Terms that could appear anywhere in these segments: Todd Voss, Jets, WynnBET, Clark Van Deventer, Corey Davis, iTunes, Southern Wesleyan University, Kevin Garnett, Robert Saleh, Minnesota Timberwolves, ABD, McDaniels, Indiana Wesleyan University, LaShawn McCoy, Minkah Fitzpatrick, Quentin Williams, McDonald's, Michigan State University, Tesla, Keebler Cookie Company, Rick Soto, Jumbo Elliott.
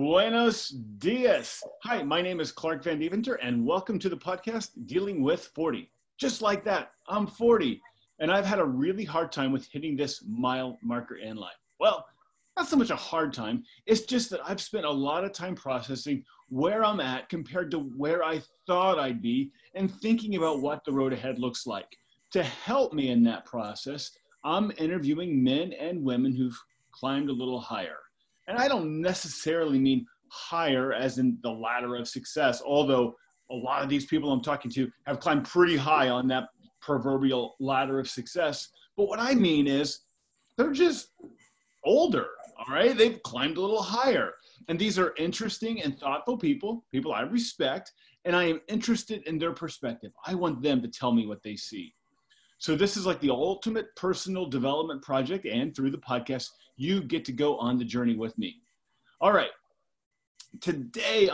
Buenos dias. Hi, my name is Clark Van Deventer, and welcome to the podcast, Dealing with 40. Just like that, I'm 40, and I've had a really hard time with hitting this mile marker in life. Well, not so much a hard time. It's just that I've spent a lot of time processing where I'm at compared to where I thought I'd be and thinking about what the road ahead looks like. To help me in that process, I'm interviewing men and women who've climbed a little higher. And I don't necessarily mean higher as in the ladder of success, although a lot of these people I'm talking to have climbed pretty high on that proverbial ladder of success. But what I mean is they're just older, all right? They've climbed a little higher. And these are interesting and thoughtful people, people I respect, and I am interested in their perspective. I want them to tell me what they see. So this is like the ultimate personal development project, and through the podcast, you get to go on the journey with me. All right, today,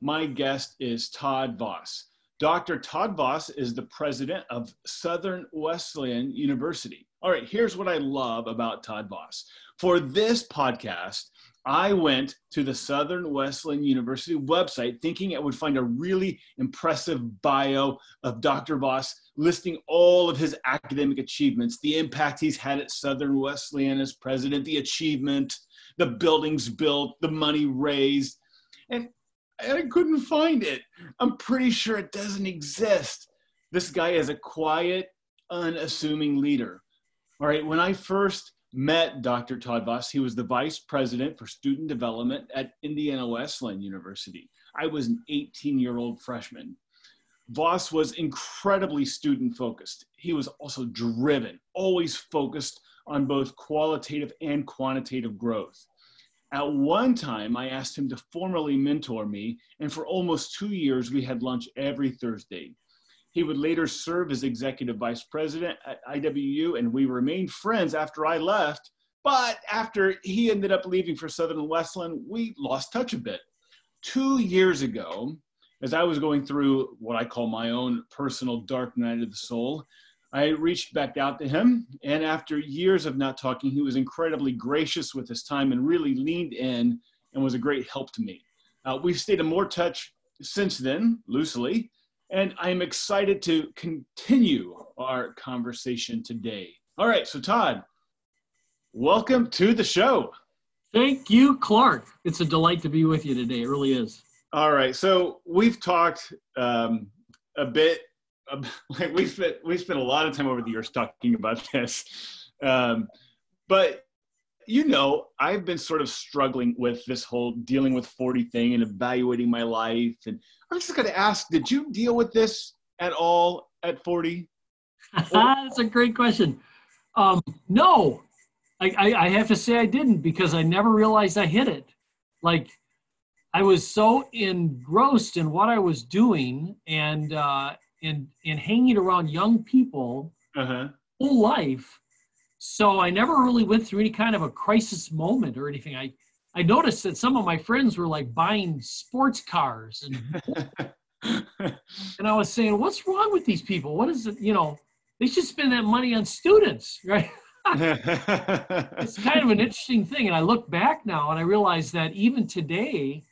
my guest is Todd Voss. Dr. Todd Voss is the president of Southern Wesleyan University. All right, here's what I love about Todd Voss. For this podcast, I went to the Southern Wesleyan University website thinking I would find a really impressive bio of Dr. Voss, listing all of his academic achievements, the impact he's had at Southern Wesleyan as president, the achievement, the buildings built, the money raised, and I couldn't find it. I'm pretty sure it doesn't exist. This guy is a quiet, unassuming leader. All right, when I first met Dr. Todd Voss, he was the vice president for student development at Indiana Wesleyan University. I was an 18-year-old freshman. Voss was incredibly student-focused. He was also driven, always focused on both qualitative and quantitative growth. At one time, I asked him to formally mentor me, and for almost 2 years, we had lunch every Thursday. He would later serve as executive vice president at IWU, and we remained friends after I left, but after he ended up leaving for Southern Wesleyan, we lost touch a bit. 2 years ago, as I was going through what I call my own personal dark night of the soul, I reached back out to him, and after years of not talking, he was incredibly gracious with his time and really leaned in and was a great help to me. We've stayed in more touch since then, loosely, and I'm excited to continue our conversation today. All right, so Todd, welcome to the show. Thank you, Clark. It's a delight to be with you today. It really is. All right, so we've talked a bit, like we spent a lot of time over the years talking about this, but you know, I've been sort of struggling with this whole dealing with 40 thing and evaluating my life, and I'm just going to ask, did you deal with this at all at 40? That's a great question. No, I have to say I didn't, because I never realized I hit it. Like, I was so engrossed in what I was doing and hanging around young people whole life, so I never really went through any kind of a crisis moment or anything. I noticed that some of my friends were like buying sports cars, and and I was saying, "What's wrong with these people? What is it? You know, they should spend that money on students, right?" It's kind of an interesting thing, and I look back now and I realize that even today.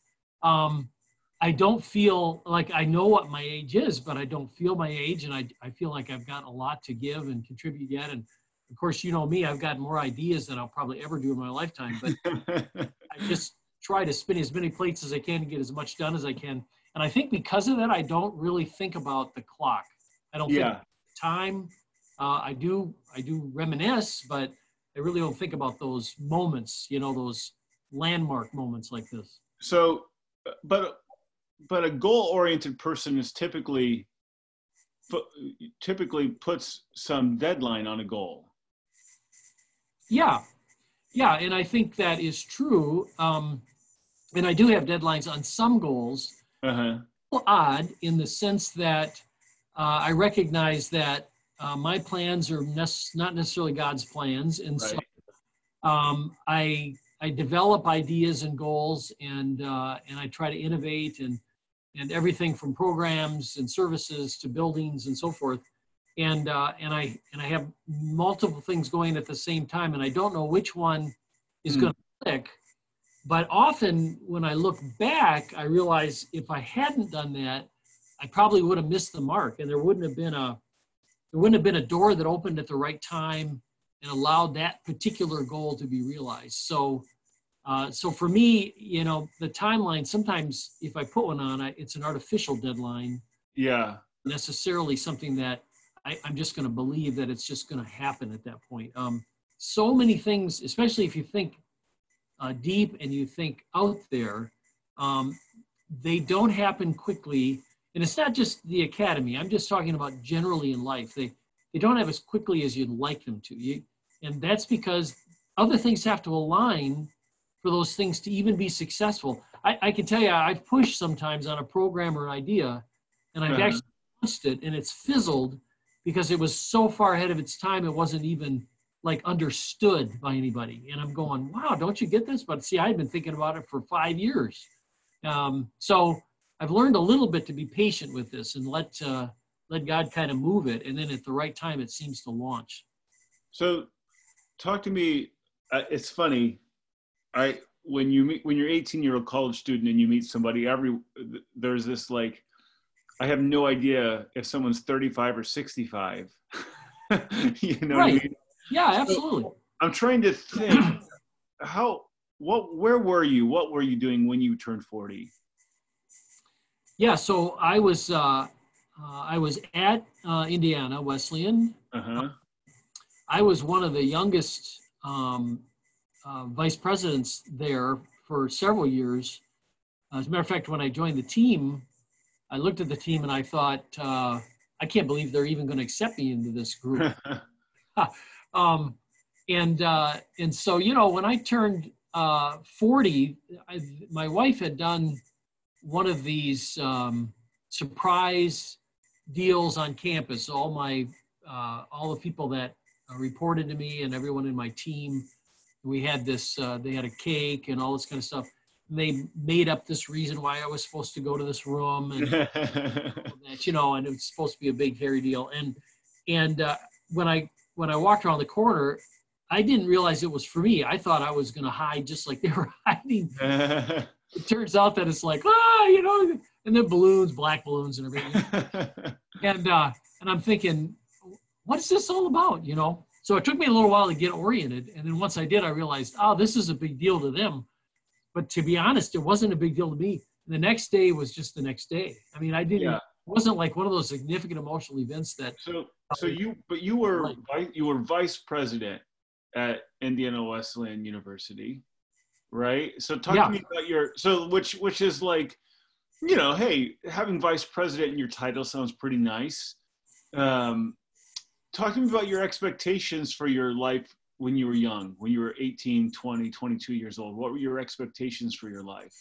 I don't feel like I know what my age is, but I don't feel my age, and I feel like I've got a lot to give and contribute yet. And of course, you know me, I've got more ideas than I'll probably ever do in my lifetime, but I just try to spin as many plates as I can to get as much done as I can. And I think because of that, I don't really think about the clock. I don't think about time. I do reminisce, but I really don't think about those moments, you know, those landmark moments like this. So, but a goal-oriented person is typically puts some deadline on a goal. Yeah, and I think that is true. And I do have deadlines on some goals. Odd in the sense that I recognize that my plans are not necessarily God's plans, and so I develop ideas and goals, and I try to innovate and everything from programs and services to buildings and so forth. And I have multiple things going at the same time, and I don't know which one is going to click. But often when I look back, I realize if I hadn't done that, I probably would have missed the mark, and there wouldn't have been a door that opened at the right time and allowed that particular goal to be realized. So, so for me, you know, the timeline, sometimes if I put one on, it's an artificial deadline. Yeah. Necessarily something that I'm just going to believe that it's just going to happen at that point. So many things, especially if you think deep and you think out there, they don't happen quickly. And it's not just the academy. I'm just talking about generally in life. They don't happen as quickly as you'd like them to. And that's because other things have to align for those things to even be successful. I can tell you, I've pushed sometimes on a program or idea, and I've actually launched it, and it's fizzled because it was so far ahead of its time, it wasn't even like understood by anybody. And I'm going, wow, don't you get this? But see, I've been thinking about it for 5 years. So I've learned a little bit to be patient with this and let God kind of move it. And then at the right time, it seems to launch. So talk to me. It's funny. When you're 18-year-old college student and you meet somebody, there's this like, I have no idea if someone's 35 or 65. You know right. What I mean? Yeah, absolutely. So I'm trying to think where were you? What were you doing when you turned 40? Yeah, so I was at Indiana Wesleyan. Uh-huh. I was one of the youngest vice presidents there for several years. As a matter of fact, when I joined the team, I looked at the team and I thought, I can't believe they're even going to accept me into this group. And so, you know, when I turned 40, my wife had done one of these surprise deals on campus. All the people that reported to me and everyone in my team, we had this, they had a cake and all this kind of stuff. And they made up this reason why I was supposed to go to this room and, that, you know, and it was supposed to be a big hairy deal. And when I walked around the corner, I didn't realize it was for me. I thought I was going to hide just like they were hiding. It turns out that it's like, you know, and then balloons, black balloons and everything. And I'm thinking, what's this all about, you know? So it took me a little while to get oriented. And then once I did, I realized, this is a big deal to them. But to be honest, it wasn't a big deal to me. The next day was just the next day. I mean, it wasn't like one of those significant emotional events that. So you were vice president at Indiana Wesleyan University, right? So talk to me about which is like, you know, hey, having vice president in your title sounds pretty nice. Talk to me about your expectations for your life when you were young, when you were 18, 20, 22 years old. What were your expectations for your life?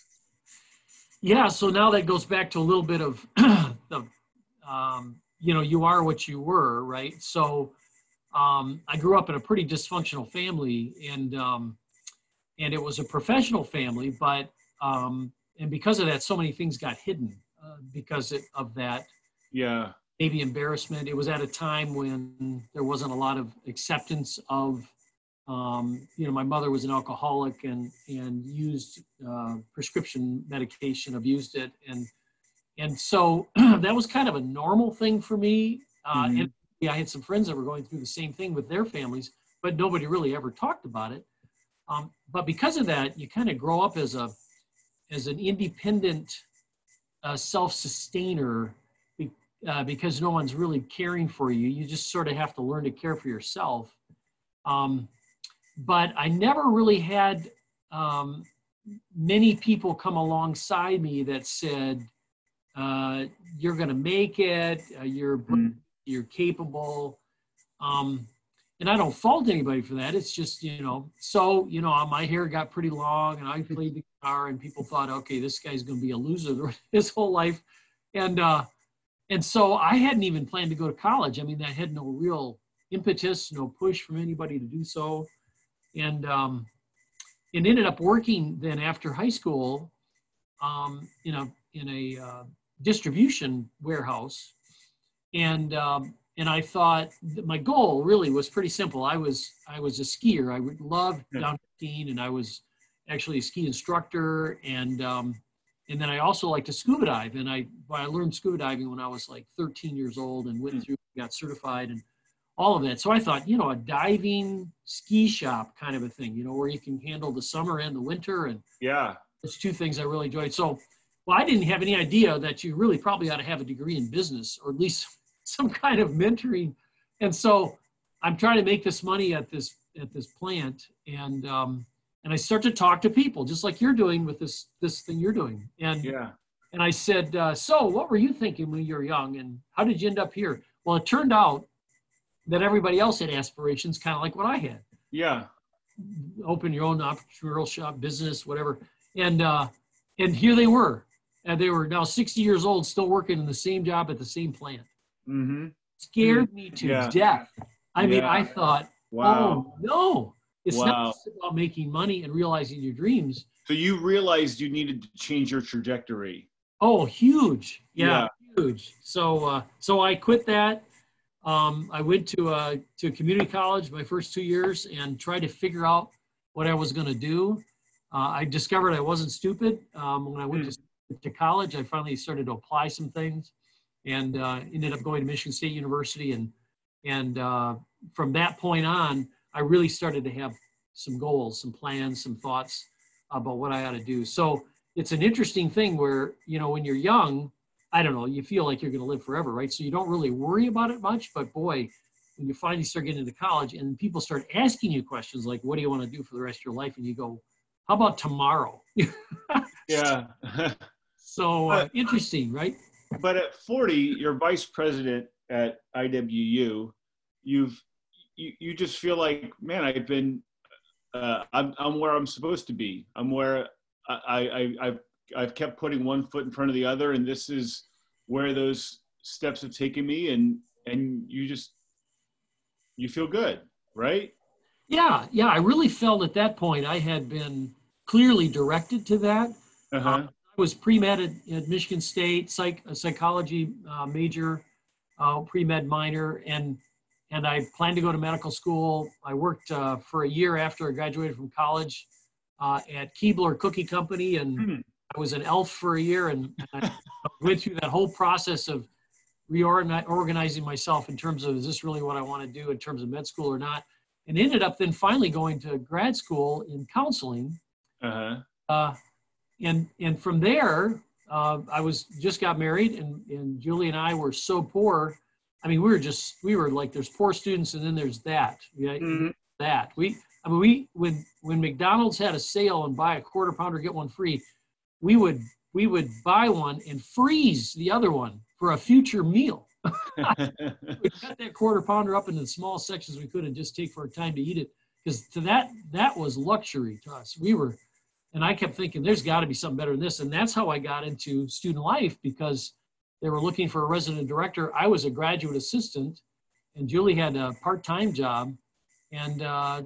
Yeah, so now that goes back to a little bit of the, you know, you are what you were, right? So I grew up in a pretty dysfunctional family, and it was a professional family, but, and because of that, so many things got hidden because of that. Yeah. Maybe embarrassment. It was at a time when there wasn't a lot of acceptance of, you know, my mother was an alcoholic and used prescription medication, abused it. And so that was kind of a normal thing for me. And I had some friends that were going through the same thing with their families, but nobody really ever talked about it. But because of that, you kind of grow up as an independent self-sustainer because no one's really caring for you. You just sort of have to learn to care for yourself. But I never really had many people come alongside me that said, you're going to make it, you're capable. And I don't fault anybody for that. It's just, you know, so, you know, my hair got pretty long and I played the guitar and people thought, okay, this guy's going to be a loser his whole life. And so I hadn't even planned to go to college. I mean, I had no real impetus, no push from anybody to do so. And ended up working then after high school in a distribution warehouse. And I thought my goal really was pretty simple. I was a skier. I would love down 15, and I was actually a ski instructor, and then I also like to scuba dive, and I learned scuba diving when I was like 13 years old and went through, got certified and all of that. So I thought, you know, a diving ski shop kind of a thing, you know, where you can handle the summer and the winter, and yeah, it's two things I really enjoyed. So, well, I didn't have any idea that you really probably ought to have a degree in business, or at least some kind of mentoring. And so I'm trying to make this money at this plant, and I start to talk to people, just like you're doing with this thing you're doing. And yeah, and I said, so what were you thinking when you were young, and how did you end up here? Well, it turned out that everybody else had aspirations, kind of like what I had. Yeah, open your own entrepreneurial shop, business, whatever. And here they were, and they were now 60 years old, still working in the same job at the same plant. Mm-hmm. Scared me to death. I mean, I thought, wow. Oh no, it's not just about making money and realizing your dreams. So you realized you needed to change your trajectory. Oh, huge. Yeah, huge. So, so I quit that. I went to community college my first 2 years and tried to figure out what I was going to do. I discovered I wasn't stupid. When I went to college, I finally started to apply some things, and ended up going to Michigan State University. And from that point on, I really started to have some goals, some plans, some thoughts about what I ought to do. So it's an interesting thing where, you know, when you're young, I don't know, you feel like you're going to live forever, right? So you don't really worry about it much, but boy, when you finally start getting into college and people start asking you questions like, what do you want to do for the rest of your life? And you go, how about tomorrow? Yeah. So interesting, right? But at 40, you're vice president at IWU. You just feel like, man, I've been, I'm where I'm supposed to be. I'm where I've kept putting one foot in front of the other, and this is where those steps have taken me. And you feel good, right? Yeah. Yeah. I really felt at that point I had been clearly directed to that. Uh-huh. I was pre-med at Michigan State, psychology major, pre-med minor, and I planned to go to medical school. I worked for a year after I graduated from college at Keebler Cookie Company, and I was an elf for a year, and I went through that whole process of reorganizing myself in terms of, is this really what I want to do in terms of med school or not? And ended up then finally going to grad school in counseling. Uh-huh. And from there, I just got married, and Julie and I were so poor. I mean, we were like, there's poor students, and then there's that. Yeah, mm-hmm. That. When McDonald's had a sale and buy a quarter pounder, get one free, we would buy one and freeze the other one for a future meal. We cut that quarter pounder up into the small sections we could and just take for a time to eat it, because to that was luxury to us. And I kept thinking, there's got to be something better than this. And that's how I got into student life, because they were looking for a resident director. I was a graduate assistant, and Julie had a part-time job. And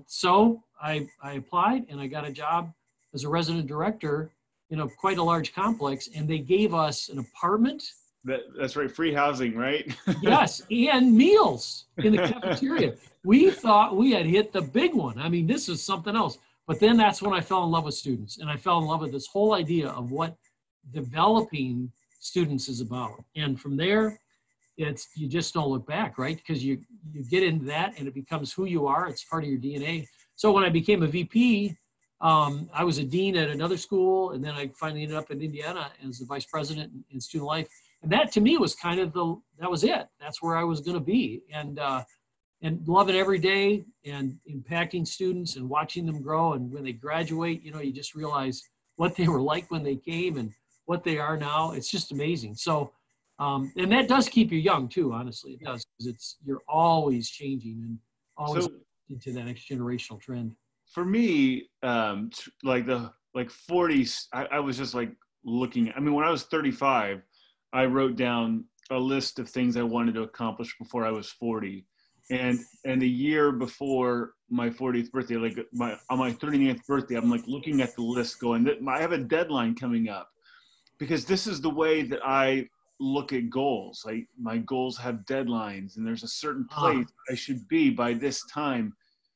so I applied, and I got a job as a resident director in quite a large complex. And they gave us an apartment. That's right. Free housing, right? Yes. And meals in the cafeteria. We thought we had hit the big one. I mean, this is something else. But then that's when I fell in love with students, and I fell in love with this whole idea of what developing students is about. And from there, you just don't look back, right? Because you get into that, and it becomes who you are. It's part of your DNA. So when I became a VP, I was a dean at another school, and then I finally ended up in Indiana as the vice president in student life. And that to me was kind of that was it. That's where I was going to be. And love it every day, and impacting students and watching them grow. And when they graduate, you know, you just realize what they were like when they came and what they are now. It's just amazing. So, and that does keep you young too, honestly. It does, because you're always changing and always into that next generational trend. For me, like 40s, I was just like looking, I mean, when I was 35, I wrote down a list of things I wanted to accomplish before I was 40. And the year before my 40th birthday, on my 39th birthday, I'm like looking at the list going, I have a deadline coming up, because this is the way that I look at goals. Like, my goals have deadlines, and there's a certain place I should be by this time.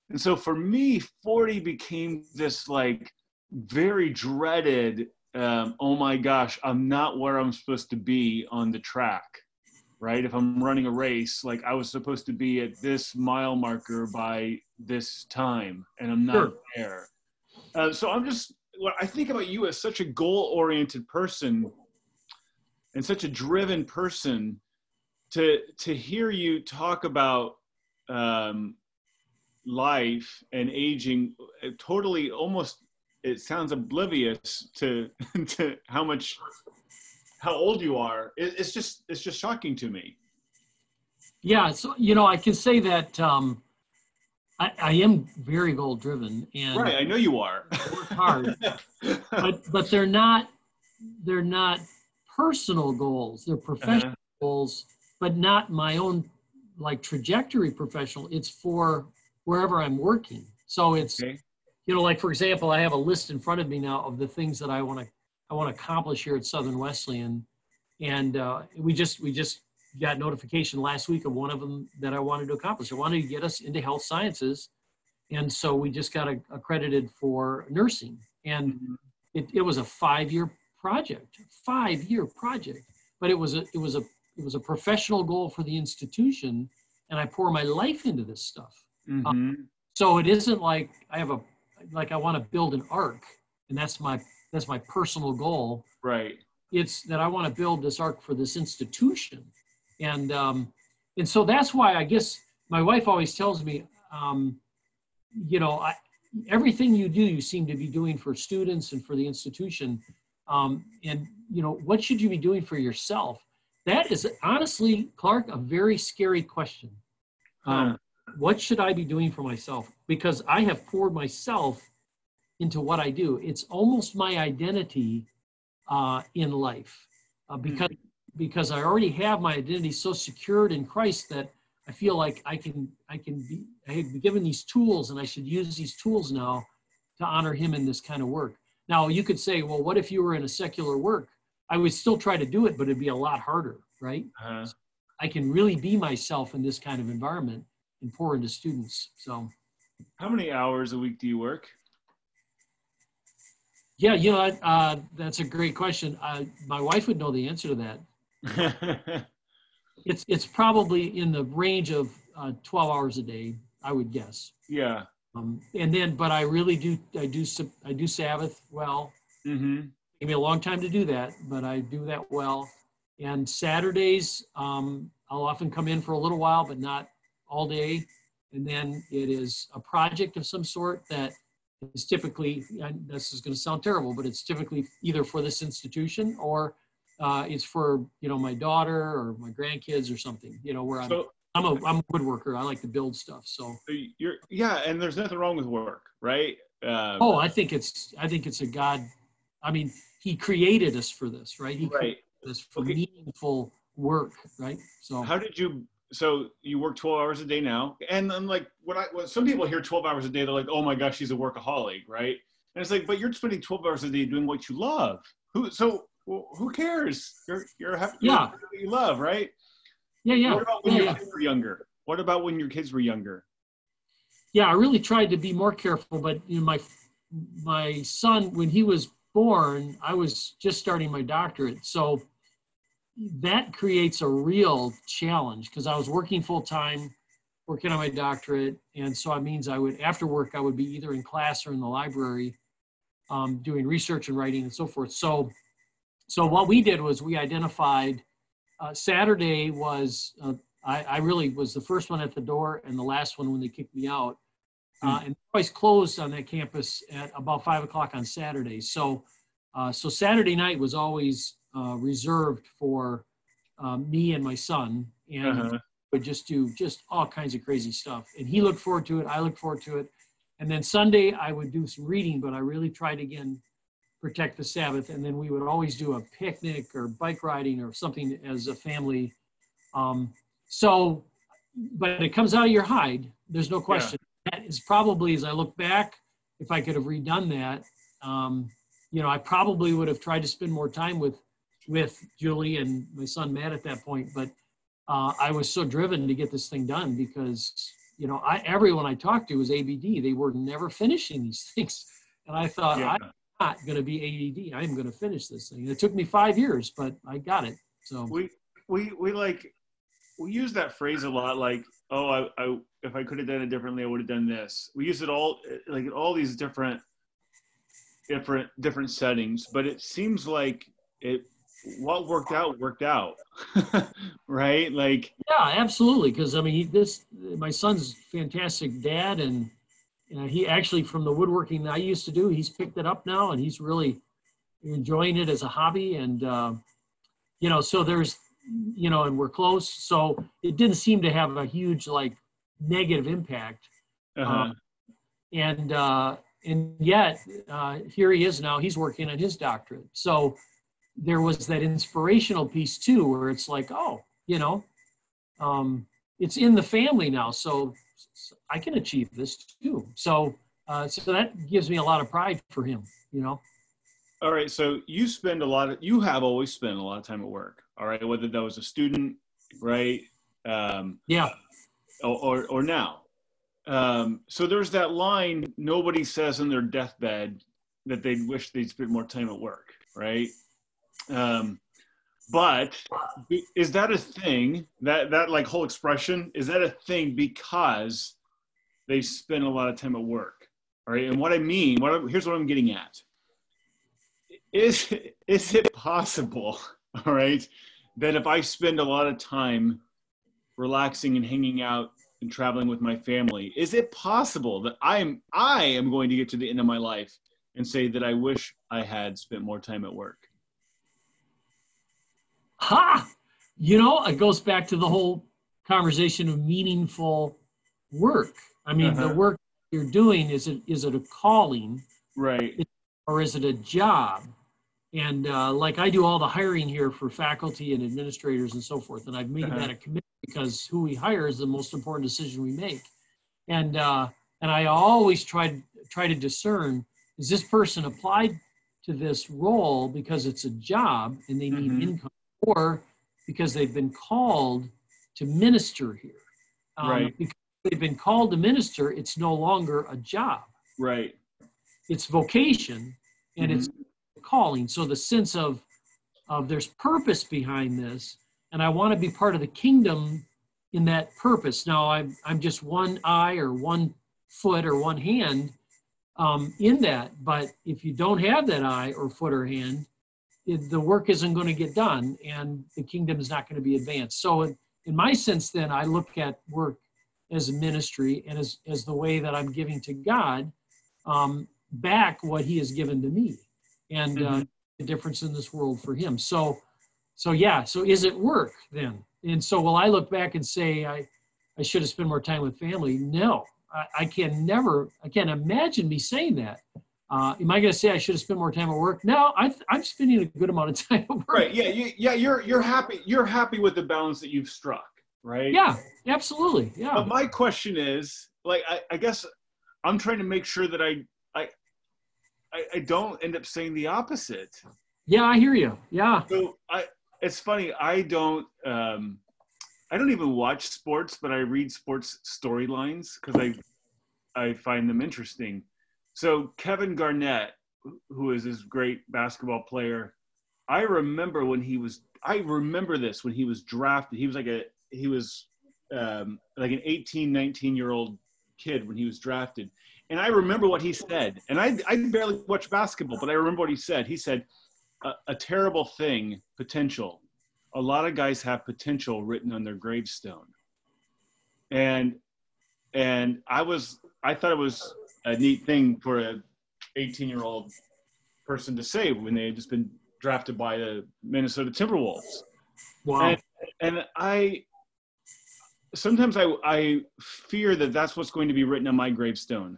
And so for me, 40 became this like very dreaded, oh my gosh, I'm not where I'm supposed to be on the track, right? If I'm running a race, like I was supposed to be at this mile marker by this time, and I'm not there. So I'm just, what I think about you as such a goal-oriented person and such a driven person, to hear you talk about life and aging, totally almost, it sounds oblivious to how much, how old you are. It's just shocking to me. Yeah. So, you know, I can say that I am very goal driven, and right, I know you are. I work hard, but they're not personal goals. They're professional goals, but not my own like trajectory professional. It's for wherever I'm working. So it's, you know, like for example, I have a list in front of me now of the things that I want to accomplish here at Southern Wesleyan, and we just got notification last week of one of them that I wanted to accomplish. I wanted to get us into health sciences, and so we just got accredited for nursing, and it was a five-year project, but it was a professional goal for the institution, and I pour my life into this stuff. So it isn't like I want to build an ark, and that's my personal goal. Right. It's that I want to build this ark for this institution. And so that's why I guess my wife always tells me, you know, everything you do, you seem to be doing for students and for the institution. And, you know, what should you be doing for yourself? That is honestly, Clark, a very scary question. What should I be doing for myself? Because I have poured myself into what I do. It's almost my identity in life because I already have my identity so secured in Christ that I feel like I have been given these tools, and I should use these tools now to honor him in this kind of work. Now you could say, well, what if you were in a secular work? I would still try to do it, but it'd be a lot harder, right? So I can really be myself in this kind of environment and pour into students. So how many hours a week do you work? Yeah, you know, that's a great question. My wife would know the answer to that. It's probably in the range of 12 hours a day, I would guess. Yeah. And then, but I really do Sabbath well. It took me a long time to do that, but I do that well. And Saturdays, I'll often come in for a little while, but not all day. And then it is a project of some sort that is typically, and this is going to sound terrible, but it's typically either for this institution or it's for, you know, my daughter or my grandkids or something, you know, where I'm a woodworker. I like to build stuff. So and there's nothing wrong with work, right? I think it's a God, I mean, he created us for this, right? He created us for meaningful work, right? So So you work 12 hours a day now, and I'm like, when some people hear 12 hours a day, they're like, oh my gosh, she's a workaholic, right? And it's like, but you're spending 12 hours a day doing what you love. Who cares? You're happy doing what you love, right? Yeah. What about when your kids were younger? Yeah, I really tried to be more careful, but you know, my son, when he was born, I was just starting my doctorate, so that creates a real challenge because I was working full time, working on my doctorate. And so it means after work, I would be either in class or in the library doing research and writing and so forth. So what we did was we identified Saturday was, I really was the first one at the door and the last one when they kicked me out. And the place closed on that campus at about 5 o'clock on Saturday. So Saturday night was always reserved for me and my son, and would just do all kinds of crazy stuff. And he looked forward to it. I looked forward to it. And then Sunday I would do some reading, but I really tried again protect the Sabbath. And then we would always do a picnic or bike riding or something as a family. So, but it comes out of your hide. There's no question. That is probably, as I look back, if I could have redone that, you know, I probably would have tried to spend more time with Julie and my son Matt at that point, but I was so driven to get this thing done because, you know, everyone I talked to was ABD. They were never finishing these things. And I thought, not going to be ADD. I am going to finish this thing. It took me 5 years, but I got it. So we use that phrase a lot. Like, oh, if I could have done it differently, I would have done this. We use it all, like in all these different settings. But it seems like it, what worked out worked out, right? Like, yeah, absolutely. Because I mean, my son's fantastic dad, and he actually, from the woodworking that I used to do, he's picked it up now, and he's really enjoying it as a hobby. And so there's, and we're close, so it didn't seem to have a huge negative impact. And yet here he is now. He's working on his doctorate, so there was that inspirational piece too, where it's like, oh, it's in the family now, so I can achieve this too. So, so that gives me a lot of pride for him, All right. So you have always spent a lot of time at work. All right. Whether that was a student, right? Yeah. Or now. So there's that line, nobody says on their deathbed that they wish they'd spent more time at work. Right. But is that a thing, that like whole expression, is that a thing because they spend a lot of time at work? All right. And what I mean, here's what I'm getting at. Is it possible, all right, that if I spend a lot of time relaxing and hanging out and traveling with my family, is it possible that I am going to get to the end of my life and say that I wish I had spent more time at work? Ha! It goes back to the whole conversation of meaningful work. I mean, the work you're doing, is it a calling? Right. Or is it a job? And I do all the hiring here for faculty and administrators and so forth. And I've made that a commitment, because who we hire is the most important decision we make. And I always try to discern, is this person applied to this role because it's a job and they need income, or because they've been called to minister here. Right. Because they've been called to minister, it's no longer a job. Right. It's vocation, and it's calling. So the sense of there's purpose behind this, and I want to be part of the kingdom in that purpose. Now, I'm just one eye or one foot or one hand in that, but if you don't have that eye or foot or hand, the work isn't going to get done, and the kingdom is not going to be advanced. So in my sense, then, I look at work as a ministry and as the way that I'm giving to God back what he has given to me, and the difference in this world for him. So yeah, so is it work then? And so will I look back and say, I should have spent more time with family? No, I can't imagine me saying that. Am I going to say I should have spent more time at work? No, I'm spending a good amount of time at work. Right. Yeah. You're happy. You're happy with the balance that you've struck, right? Yeah, absolutely. Yeah. But my question is, I guess I'm trying to make sure that I don't end up saying the opposite. Yeah, I hear you. Yeah. So it's funny. I don't even watch sports, but I read sports storylines because I find them interesting. So Kevin Garnett, who is this great basketball player, I remember when he was drafted. He was an 18, 19-year-old kid when he was drafted. And I remember what he said. And I barely watch basketball, but I remember what he said. He said, a terrible thing, potential. A lot of guys have potential written on their gravestone. And I thought it was a neat thing for an 18-year-old person to say when they had just been drafted by the Minnesota Timberwolves. Wow. And sometimes I fear that that's what's going to be written on my gravestone.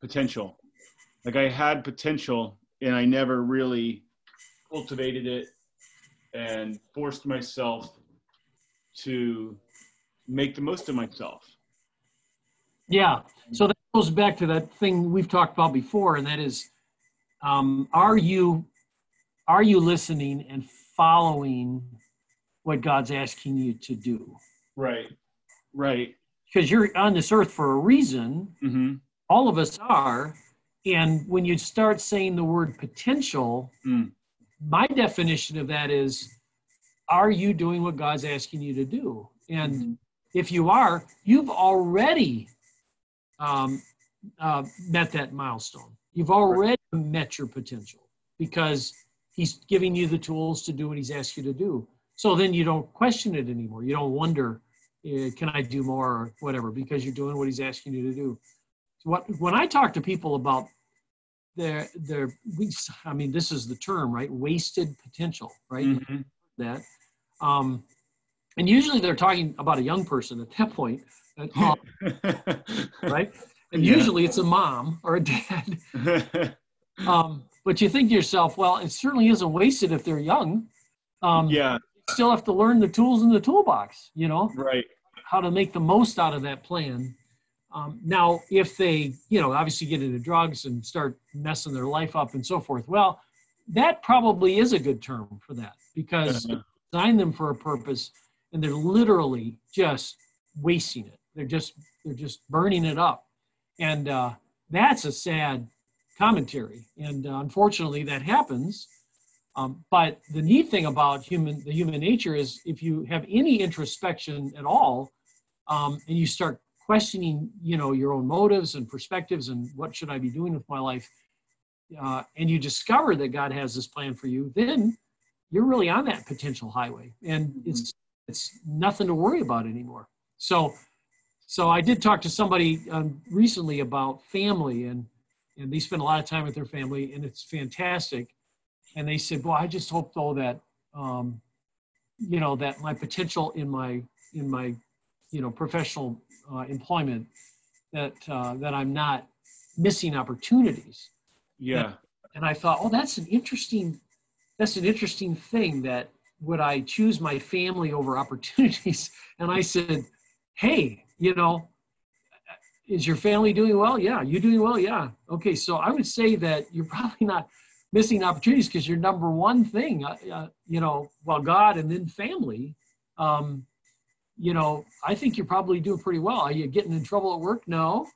Potential. I had potential and I never really cultivated it and forced myself to make the most of myself. Yeah. So that goes back to that thing we've talked about before, and that is, are you listening and following what God's asking you to do? Right. Right. Because you're on this earth for a reason. All of us are. And when you start saying the word potential, my definition of that is, are you doing what God's asking you to do? And if you are, you've already met that milestone. You've already met your potential because he's giving you the tools to do what he's asked you to do. So then you don't question it anymore. You don't wonder, can I do more or whatever, because you're doing what he's asking you to do. So when I talk to people about their, I mean, this is the term, right? Wasted potential, right? That. And usually they're talking about a young person at that point, right? And usually it's a mom or a dad. But you think to yourself, well, it certainly isn't wasted if they're young. You still have to learn the tools in the toolbox, you know, right? How to make the most out of that plan. Now, if they, you know, obviously get into drugs and start messing their life up and so forth, well, that probably is a good term for that because you design them for a purpose and they're literally just wasting it. They're just burning it up. And that's a sad commentary. And unfortunately that happens. But the neat thing about human nature is if you have any introspection at all, and you start questioning, you know, your own motives and perspectives and what should I be doing with my life? And you discover that God has this plan for you, then you're really on that potential highway. And it's nothing to worry about anymore. So I did talk to somebody recently about family, and they spend a lot of time with their family, and it's fantastic. And they said, well, I just hope though that, you know, that my potential in my, you know, professional employment, that I'm not missing opportunities. Yeah. And I thought, oh, that's an interesting thing, that would I choose my family over opportunities? And I said, hey, you know, is your family doing well? Yeah. You doing well? Yeah. Okay. So I would say that you're probably not missing opportunities because your number one thing, you know, well, God and then family, you know, I think you're probably doing pretty well. Are you getting in trouble at work? No.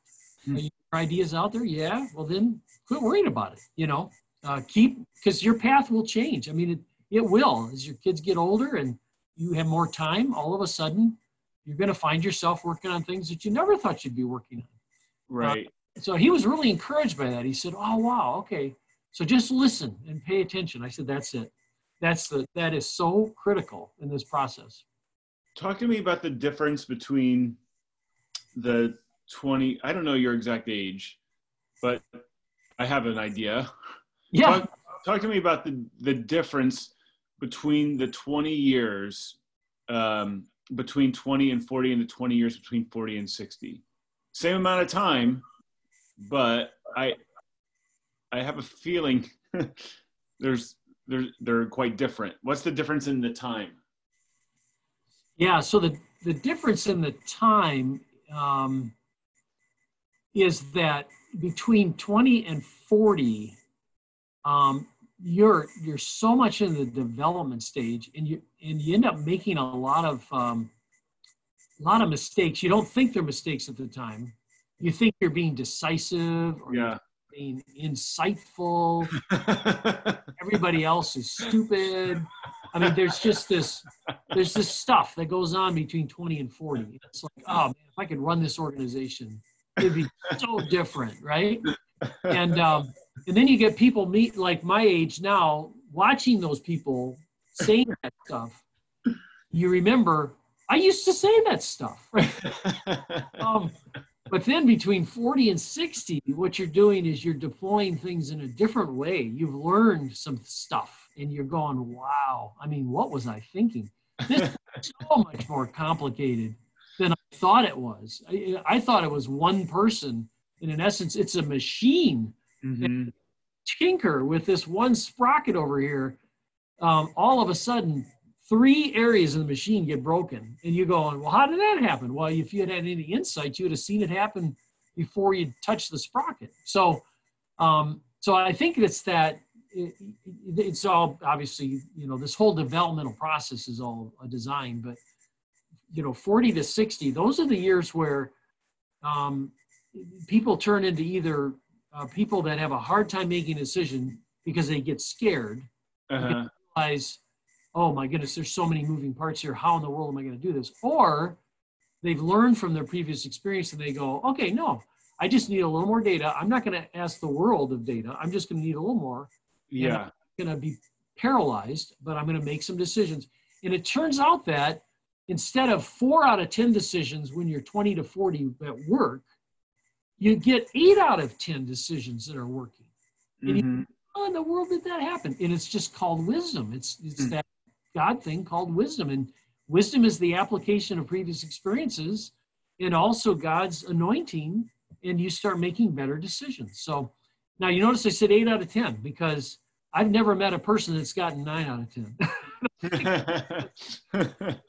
Are your ideas out there? Yeah. Well, then quit worrying about it, you know, because your path will change. I mean, it will, as your kids get older and you have more time, all of a sudden, you're going to find yourself working on things that you never thought you'd be working on. Right. So he was really encouraged by that. He said, oh, wow. Okay. So just listen and pay attention. I said, that's it. That is so critical in this process. Talk to me about the difference between the 20, I don't know your exact age, but I have an idea. Yeah. Talk to me about the difference between the 20 years, between 20 and 40 and the 20 years between 40 and 60. Same amount of time, but I have a feeling they're quite different. What's the difference in the time? Yeah, so the difference in the time is that between 20 and 40, you're so much in the development stage, and you end up making a lot of mistakes. You don't think they're mistakes at the time. You think you're being decisive or being insightful. Everybody else is stupid. I mean, there's this stuff that goes on between 20 and 40. It's like, oh man, if I could run this organization, it'd be so different, right? And then you get people like my age now, watching those people saying that stuff. You remember, I used to say that stuff. Right? But then between 40 and 60, what you're doing is you're deploying things in a different way. You've learned some stuff and you're going, wow, I mean, what was I thinking? This is so much more complicated than I thought it was. I thought it was one person. And in essence, it's a machine. And tinker with this one sprocket over here, all of a sudden, three areas of the machine get broken. And you're going, well, how did that happen? Well, if you had had any insight, you would have seen it happen before you touched the sprocket. So I think it's that it's all, obviously, you know, this whole developmental process is all a design. But, you know, 40 to 60, those are the years where people turn into either people that have a hard time making a decision because they get scared. Because they realize, oh my goodness, there's so many moving parts here. How in the world am I going to do this? Or they've learned from their previous experience and they go, okay, no, I just need a little more data. I'm not going to ask the world of data. I'm just going to need a little more. Yeah. I'm going to be paralyzed, but I'm going to make some decisions. And it turns out that instead of 4 out of 10 decisions when you're 20 to 40 at work, you get 8 out of 10 decisions that are working. And you, how in the world did that happen? And it's just called wisdom. It's that God thing called wisdom. And wisdom is the application of previous experiences and also God's anointing, and you start making better decisions. So now you notice I said 8 out of 10 because I've never met a person that's gotten 9 out of 10.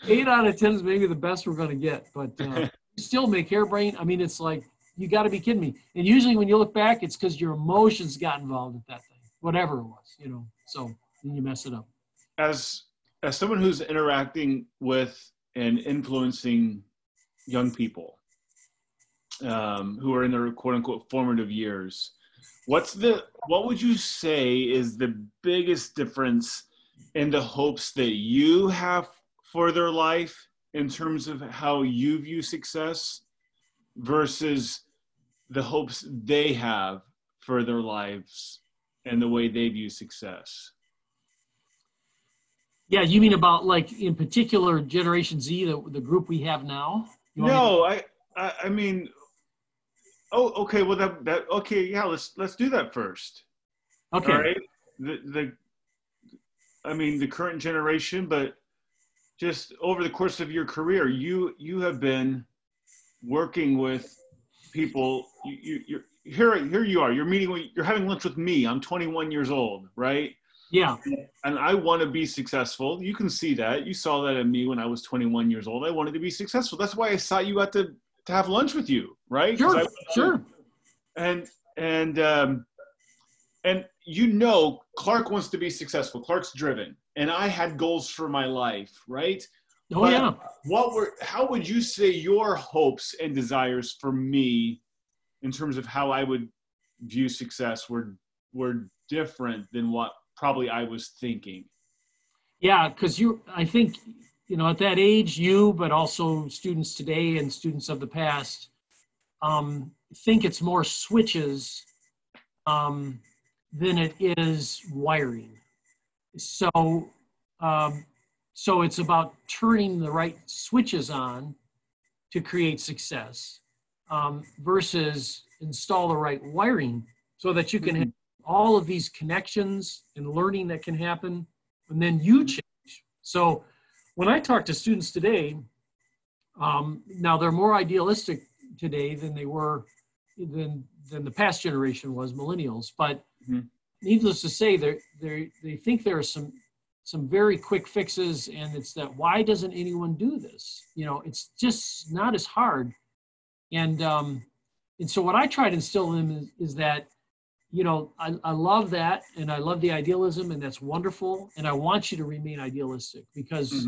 8 out of 10 is maybe the best we're going to get, but you still make harebrained. I mean, it's like, you got to be kidding me. And usually when you look back, it's because your emotions got involved with that thing, whatever it was, you know, so then you mess it up. As someone who's interacting with and influencing young people who are in their quote unquote formative years, what would you say is the biggest difference in the hopes that you have for their life in terms of how you view success versus the hopes they have for their lives and the way they view success? Yeah, you mean about like in particular Generation Z, the group we have now? No, I mean, oh, okay. Well, okay. Yeah, let's do that first. Okay. All right. I mean, the current generation, but just over the course of your career, you have been working with people. You're here you are. You're having lunch with me. I'm 21 years old, right? Yeah. And I want to be successful. You can see that. You saw that in me when I was 21 years old. I wanted to be successful. That's why I sought you out to have lunch with you, right? Sure, sure. And you know, Clark wants to be successful. Clark's driven, and I had goals for my life, right? Oh, but yeah. How would you say your hopes and desires for me, in terms of how I would view success, were different than what probably I was thinking? Yeah, because I think, you know, at that age, but also students today and students of the past, think it's more switches than it is wiring. So it's about turning the right switches on to create success versus install the right wiring so that you can have all of these connections and learning that can happen, and then you change. So when I talk to students today, now they're more idealistic today than they were than the past generation was, millennials. But needless to say, they think there are some very quick fixes, and it's that, why doesn't anyone do this? You know, it's just not as hard. And so what I try to instill in them is that, you know, I love that, and I love the idealism, and that's wonderful. And I want you to remain idealistic because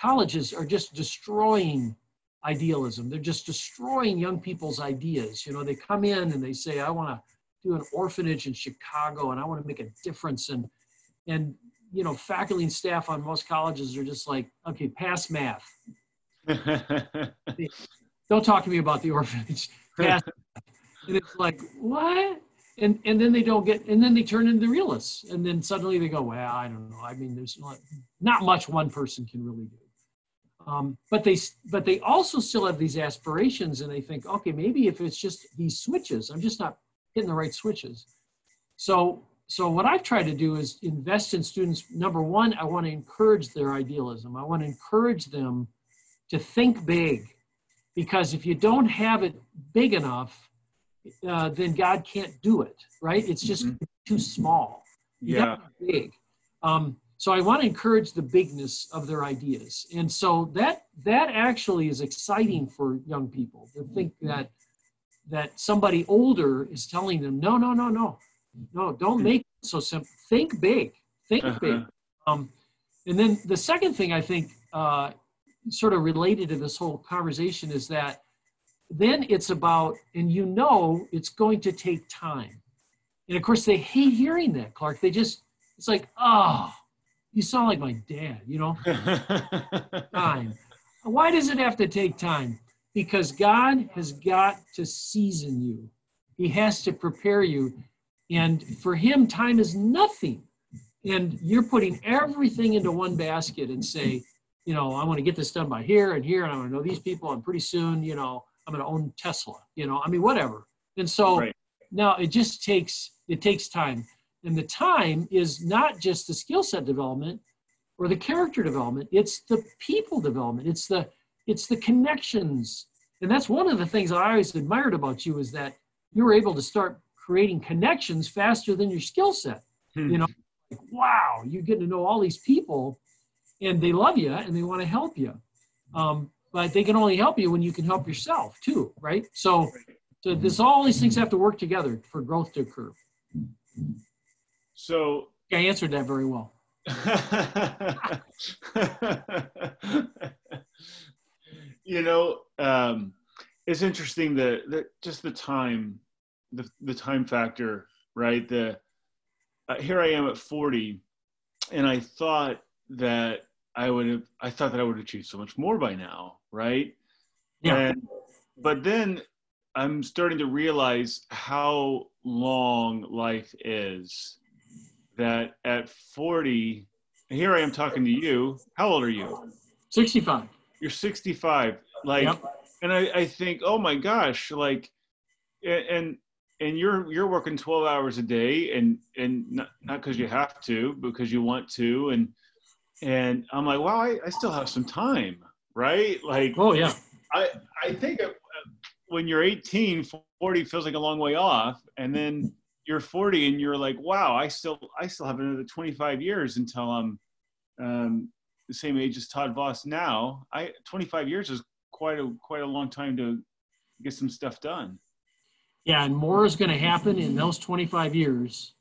colleges are just destroying idealism. They're just destroying young people's ideas. You know, they come in and they say, I want to do an orphanage in Chicago, and I want to make a difference. And you know, faculty and staff on most colleges are just like, okay, pass math. Don't talk to me about the orphanage. Pass math. And it's like, what? And then they don't get, and then they turn into realists. And then suddenly they go, well, I don't know. I mean, there's not much one person can really do. But they also still have these aspirations, and they think, okay, maybe if it's just these switches, I'm just not hitting the right switches. So what I've tried to do is invest in students. Number one, I want to encourage their idealism. I want to encourage them to think big, because if you don't have it big enough, then God can't do it, right? It's just too small. You gotta be big. So I want to encourage the bigness of their ideas. And so that actually is exciting for young people to think that somebody older is telling them, no, don't make it so simple. Think big, think big. And then the second thing I think sort of related to this whole conversation is that Then it's about, and you know it's going to take time. And of course, they hate hearing that, Clark. They just, it's like, oh, you sound like my dad, you know? Time. Why does it have to take time? Because God has got to season you. He has to prepare you. And for him, time is nothing. And you're putting everything into one basket and say, you know, I want to get this done by here, and I want to know these people, and pretty soon, you know, I'm going to own Tesla, you know, I mean, whatever. And so right. Now it just takes, it takes time. And the time is not just the skill set development or the character development, it's the people development, it's the connections. And that's one of the things I always admired about you, is that you were able to start creating connections faster than your skill set. You know, like, wow, you get to know all these people and they love you and they want to help you. But they can only help you when you can help yourself too, right? So this, all these things have to work together for growth to occur. So I answered that very well. You know, it's interesting that just the time, the time factor, right? Here I am at 40, and I thought that I would achieve so much more by now, right? Yeah. But then I'm starting to realize how long life is. That at 40, here I am talking to you. How old are you? 65. You're 65. Like, yep. And I think, oh my gosh, like, and you're working 12 hours a day, and not because you have to, because you want to, and I'm like, wow, I still have some time, right? Like, oh yeah. I think when you're 18, 40 feels like a long way off, and then you're 40 and you're like, wow, I still have another 25 years until I'm the same age as Todd Voss now. 25 years is quite a long time to get some stuff done. Yeah, and more is going to happen in those 25 years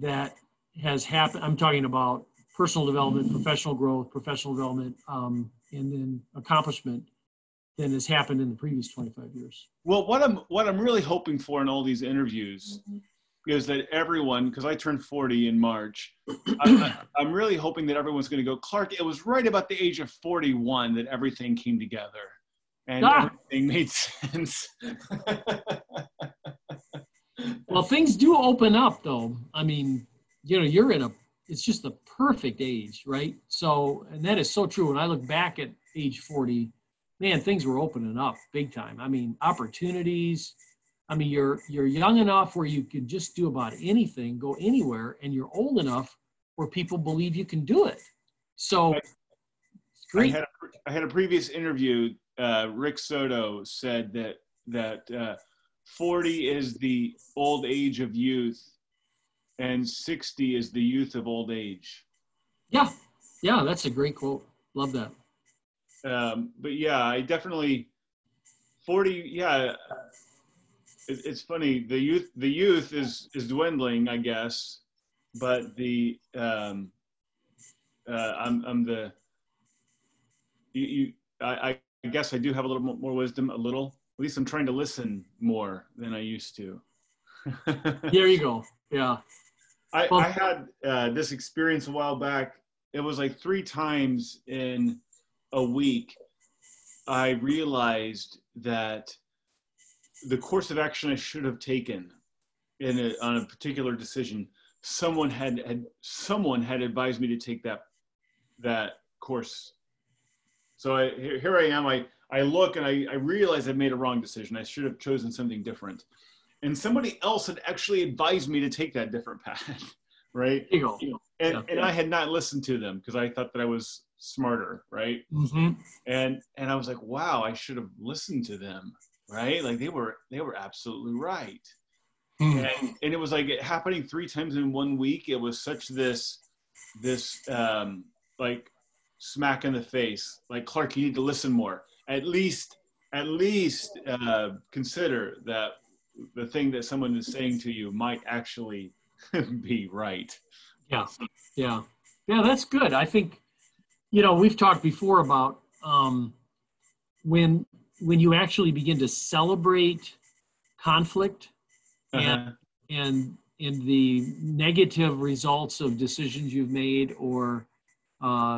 that has happened. I'm talking about personal development, professional growth, professional development, and then accomplishment than has happened in the previous 25 years. Well, what I'm really hoping for in all these interviews is that everyone, because I turned 40 in March, I'm really hoping that everyone's going to go, Clark, it was right about the age of 41 that everything came together and everything made sense. Well, things do open up, though. I mean, you know, you're in it's just the perfect age, right? So, and that is so true. When I look back at age 40, man, things were opening up big time. I mean, opportunities. I mean, you're young enough where you can just do about anything, go anywhere, and you're old enough where people believe you can do it. So, it's great. I had a previous interview. Rick Soto said that 40 is the old age of youth, and 60 is the youth of old age. Yeah, that's a great quote. Love that. But yeah, I definitely 40. Yeah, it's funny. The youth is dwindling, I guess. But the I'm the you. I guess I do have a little more wisdom. A little, at least I'm trying to listen more than I used to. There you go. Yeah. I had this experience a while back. It was like 3 times in a week, I realized that the course of action I should have taken on a particular decision, someone had advised me to take that course. So here I am. I look and I realize I've made a wrong decision. I should have chosen something different, and somebody else had actually advised me to take that different path, right? And I had not listened to them because I thought that I was smarter, right? Mm-hmm. And I was like, wow, I should have listened to them, right? Like they were absolutely right. Mm-hmm. And it was like it happening 3 times in one week. It was such this like smack in the face, like, Clark, you need to listen more. At least consider that the thing that someone is saying to you might actually be right. Yeah, that's good. I think, you know, we've talked before about when when you actually begin to celebrate conflict and the negative results of decisions you've made or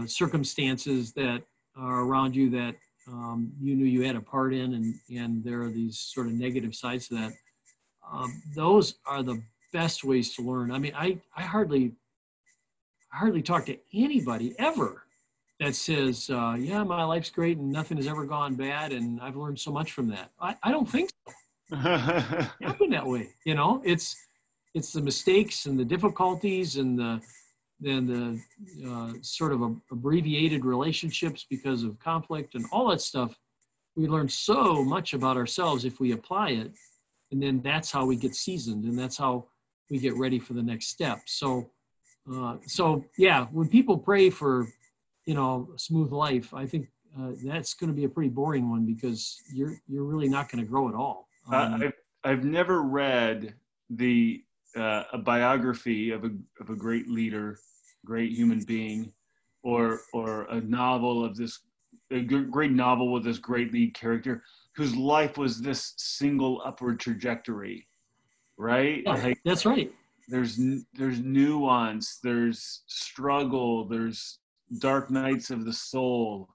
circumstances that are around you that you knew you had a part in, and there are these sort of negative sides to that. Those are the best ways to learn. I mean, I hardly talk to anybody ever that says, yeah, my life's great and nothing has ever gone bad and I've learned so much from that. I don't think so. It happened that way, you know. It's the mistakes and the difficulties and the sort of abbreviated relationships because of conflict and all that stuff. We learn so much about ourselves if we apply it, and then that's how we get seasoned, and that's how we get ready for the next step. So yeah, when people pray for, you know, a smooth life, I think that's going to be a pretty boring one, because you're really not going to grow at all. I've never read a biography of a great leader, great human being, or a novel of this, a great novel with this great lead character whose life was this single upward trajectory, right? Yeah, like, that's right. There's nuance, there's struggle, there's dark nights of the soul.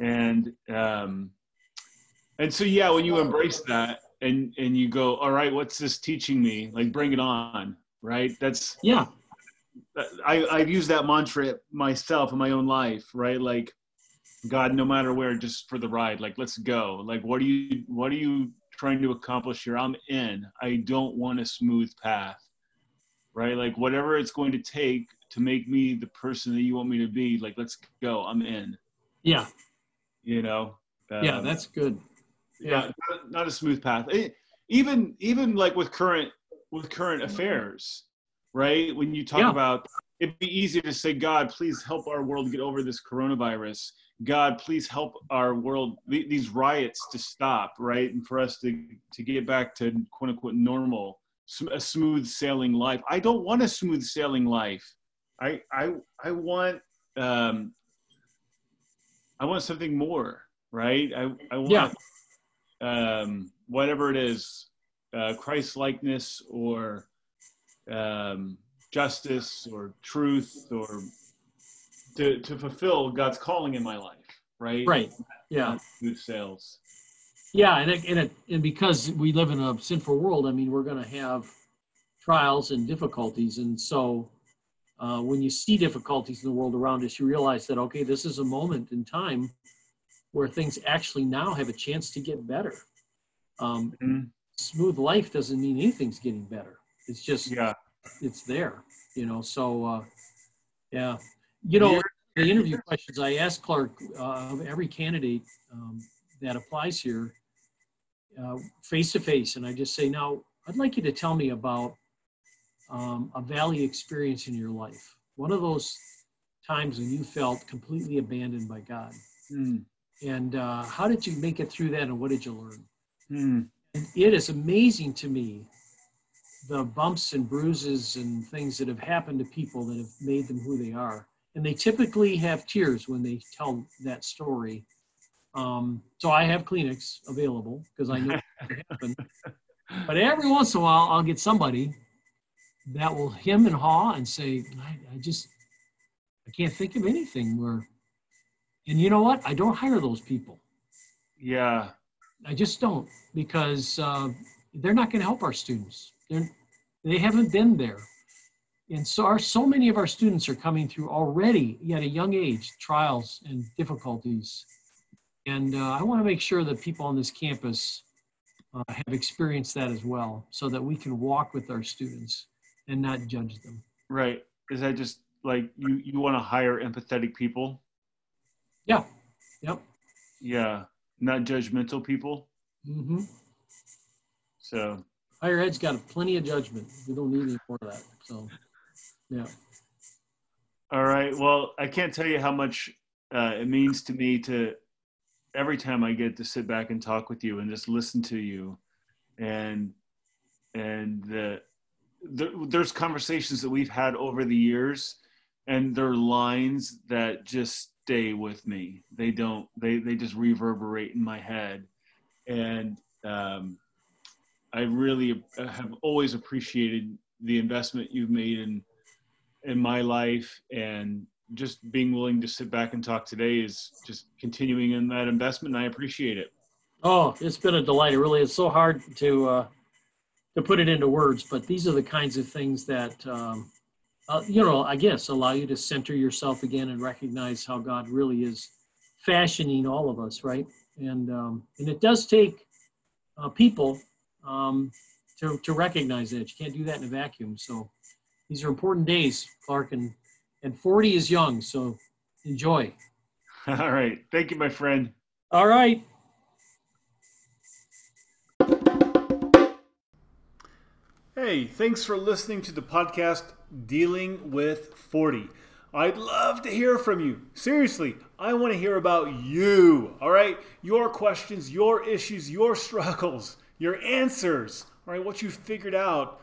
And so, yeah, when you embrace that and you go, all right, what's this teaching me? Like, bring it on, right? That's, yeah. I've used that mantra myself in my own life, right? Like, God, no matter where, just for the ride, like, let's go. Like, what are you trying to accomplish here? I'm in. I don't want a smooth path, right? Like, whatever it's going to take to make me the person that you want me to be, like, let's go. I'm in. Yeah. You know? Yeah, that's good. Yeah. Not a smooth path. Even like with current affairs, right? When you talk about, it'd be easy to say, God, please help our world get over this coronavirus. God, please help our world, these riots to stop, right? And for us to get back to quote unquote normal, a smooth sailing life. I don't want a smooth sailing life. I want, I want something more, right? I want whatever it is, Christ-likeness or justice or truth, or to fulfill God's calling in my life, right? Right, yeah. Good sales. Yeah, and because we live in a sinful world, I mean, we're going to have trials and difficulties, and so... when you see difficulties in the world around us, you realize that, okay, this is a moment in time where things actually now have a chance to get better. Smooth life doesn't mean anything's getting better. It's just, it's there, you know? So, yeah. You know, the interview questions I asked Clark, of every candidate that applies here, face-to-face, and I just say, now, I'd like you to tell me about a valley experience in your life. One of those times when you felt completely abandoned by God. Mm. And how did you make it through that, and what did you learn? Mm. And it is amazing to me, the bumps and bruises and things that have happened to people that have made them who they are. And they typically have tears when they tell that story. So I have Kleenex available because I know what happened. But every once in a while, I'll get somebody that will hem and haw and say, I can't think of anything where, and you know what? I don't hire those people. Yeah. I just don't, because they're not going to help our students. They haven't been there. And so so many of our students are coming through already at a young age, trials and difficulties. And I want to make sure that people on this campus have experienced that as well, so that we can walk with our students and not judge them. Right. Is that just like, you want to hire empathetic people? Yeah. Yep. Yeah. Not judgmental people. Mm-hmm. So. Higher ed's got plenty of judgment. We don't need any more of that. So, yeah. All right. Well, I can't tell you how much it means to me to, every time I get to sit back and talk with you and just listen to you, and there's conversations that we've had over the years, and there are lines that just stay with me. They just reverberate in my head. And I really have always appreciated the investment you've made in my life, and just being willing to sit back and talk today is just continuing in that investment, and I appreciate it. Oh, it's been a delight. It really is so hard to put it into words, but these are the kinds of things that, you know, I guess allow you to center yourself again and recognize how God really is fashioning all of us, right? And it does take people to recognize that. You can't do that in a vacuum. So these are important days, Clark, and 40 is young, so enjoy. All right. Thank you, my friend. All right. Hey, thanks for listening to the podcast Dealing with 40. I'd love to hear from you. Seriously, I want to hear about you. All right? Your questions, your issues, your struggles, your answers. All right? What you figured out.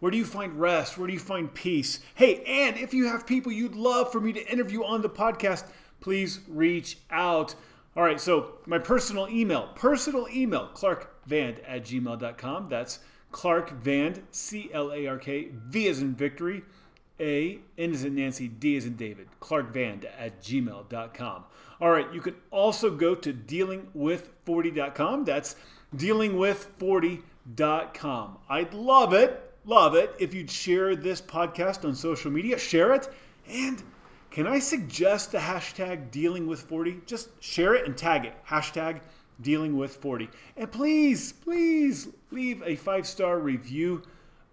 Where do you find rest? Where do you find peace? Hey, and if you have people you'd love for me to interview on the podcast, please reach out. All right, so my personal email, clarkvand@gmail.com. That's clarkvand, C-L-A-R-K, V as in victory, A, N as in Nancy, D as in David, clarkvand@gmail.com. All right, you can also go to dealingwith40.com. That's dealingwith40.com. I'd love it if you'd share this podcast on social media. Share it. And can I suggest the hashtag #DealingWith40? Just share it and tag it. Hashtag #DealingWith40. And please, please leave a 5-star review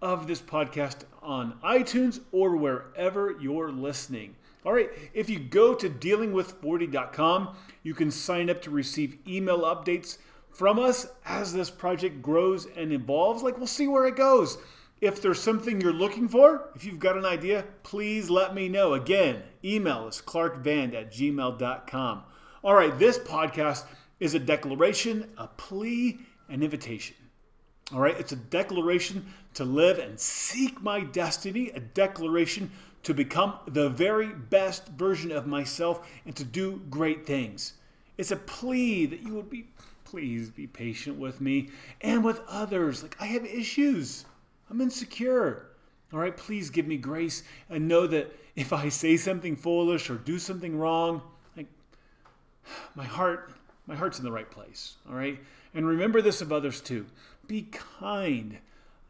of this podcast on iTunes or wherever you're listening. All right. If you go to dealingwith40.com, you can sign up to receive email updates from us as this project grows and evolves. Like, we'll see where it goes. If there's something you're looking for, if you've got an idea, please let me know. Again, email us, clarkvand@gmail.com. All right, this podcast is a declaration, a plea, an invitation. All right, it's a declaration to live and seek my destiny, a declaration to become the very best version of myself and to do great things. It's a plea that you would be, please be patient with me and with others. Like, I have issues. I'm insecure. All right, please give me grace and know that if I say something foolish or do something wrong, like, my heart's in the right place. All right, and remember this of others too. Be kind.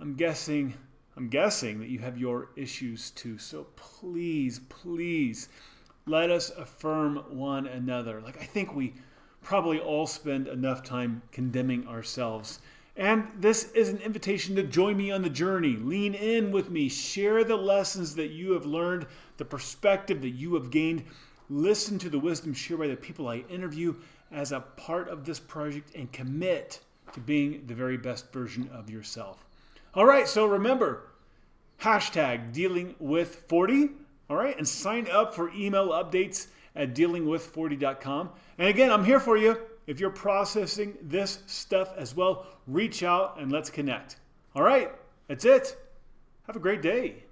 I'm guessing that you have your issues too. So please, let us affirm one another. Like, I think we probably all spend enough time condemning ourselves. And this is an invitation to join me on the journey. Lean in with me. Share the lessons that you have learned, the perspective that you have gained. Listen to the wisdom shared by the people I interview as a part of this project and commit to being the very best version of yourself. All right, so remember, hashtag #DealingWith40. All right, and sign up for email updates at dealingwith40.com. And again, I'm here for you. If you're processing this stuff as well, reach out and let's connect. All right, that's it. Have a great day.